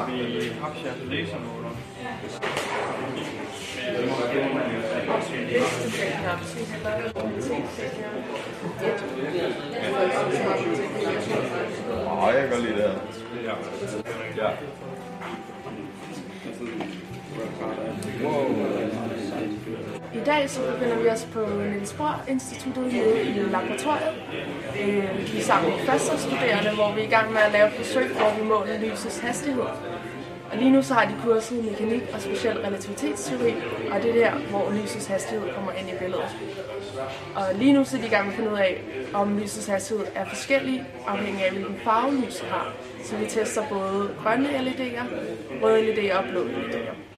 har vi papchef lasermåler. Nej, jeg kan godt lide det her. Ja. I dag så befinder vi os på Niels Bohr Instituttet nede i laboratoriet. Vi er sammen med førsteårsstuderende, hvor vi er i gang med at lave et forsøg, hvor vi måler lysets hastighed. Og lige nu så har de kurset i mekanik og speciel relativitetsteori, og det er der, hvor lysets hastighed kommer ind i billedet. Og lige nu så er de i gang med at finde ud af, om lysets hastighed er forskellig, afhængig af hvilken farve lyset har. Så vi tester både grønne LED'er, røde LED'er og blå LED'er.